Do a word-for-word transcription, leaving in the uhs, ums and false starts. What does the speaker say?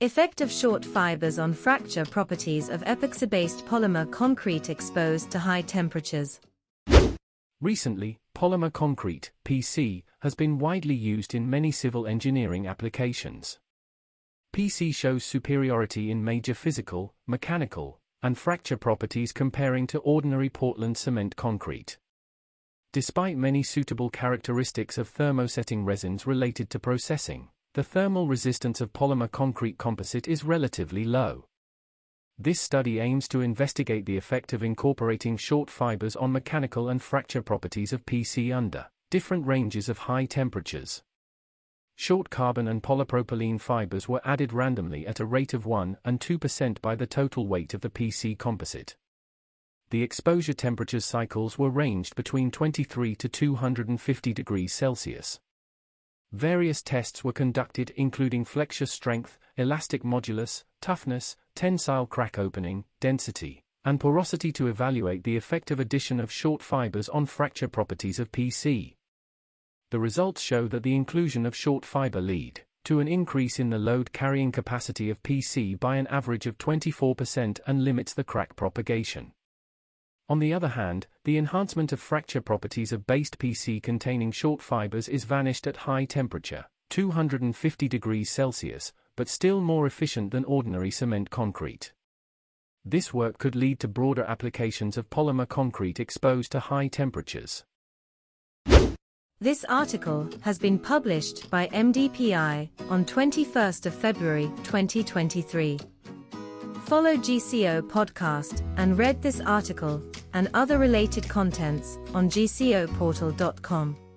Effect of short fibers on fracture properties of epoxy-based polymer concrete exposed to high temperatures. Recently, polymer concrete, P C, has been widely used in many civil engineering applications. P C shows superiority in major physical, mechanical, and fracture properties comparing to ordinary Portland cement concrete. Despite many suitable characteristics of thermosetting resins related to processing, the thermal resistance of polymer concrete composite is relatively low. This study aims to investigate the effect of incorporating short fibers on mechanical and fracture properties of P C under different ranges of high temperatures. Short carbon and polypropylene fibers were added randomly at a rate of one and two percent by the total weight of the P C composite. The exposure temperature cycles were ranged between twenty-three to two hundred fifty degrees Celsius. Various tests were conducted including flexure strength, elastic modulus, toughness, tensile crack opening, density, and porosity to evaluate the effect of addition of short fibers on fracture properties of P C. The results show that the inclusion of short fiber lead to an increase in the load carrying capacity of P C by an average of twenty-four percent and limits the crack propagation. On the other hand, the enhancement of fracture properties of based P C containing short fibers is vanished at high temperature, two hundred fifty degrees Celsius, but still more efficient than ordinary cement concrete. This work could lead to broader applications of polymer concrete exposed to high temperatures. This article has been published by M D P I on twenty-first of February twenty twenty-three. Follow G C O podcast and read this article and other related contents on G C O portal dot com.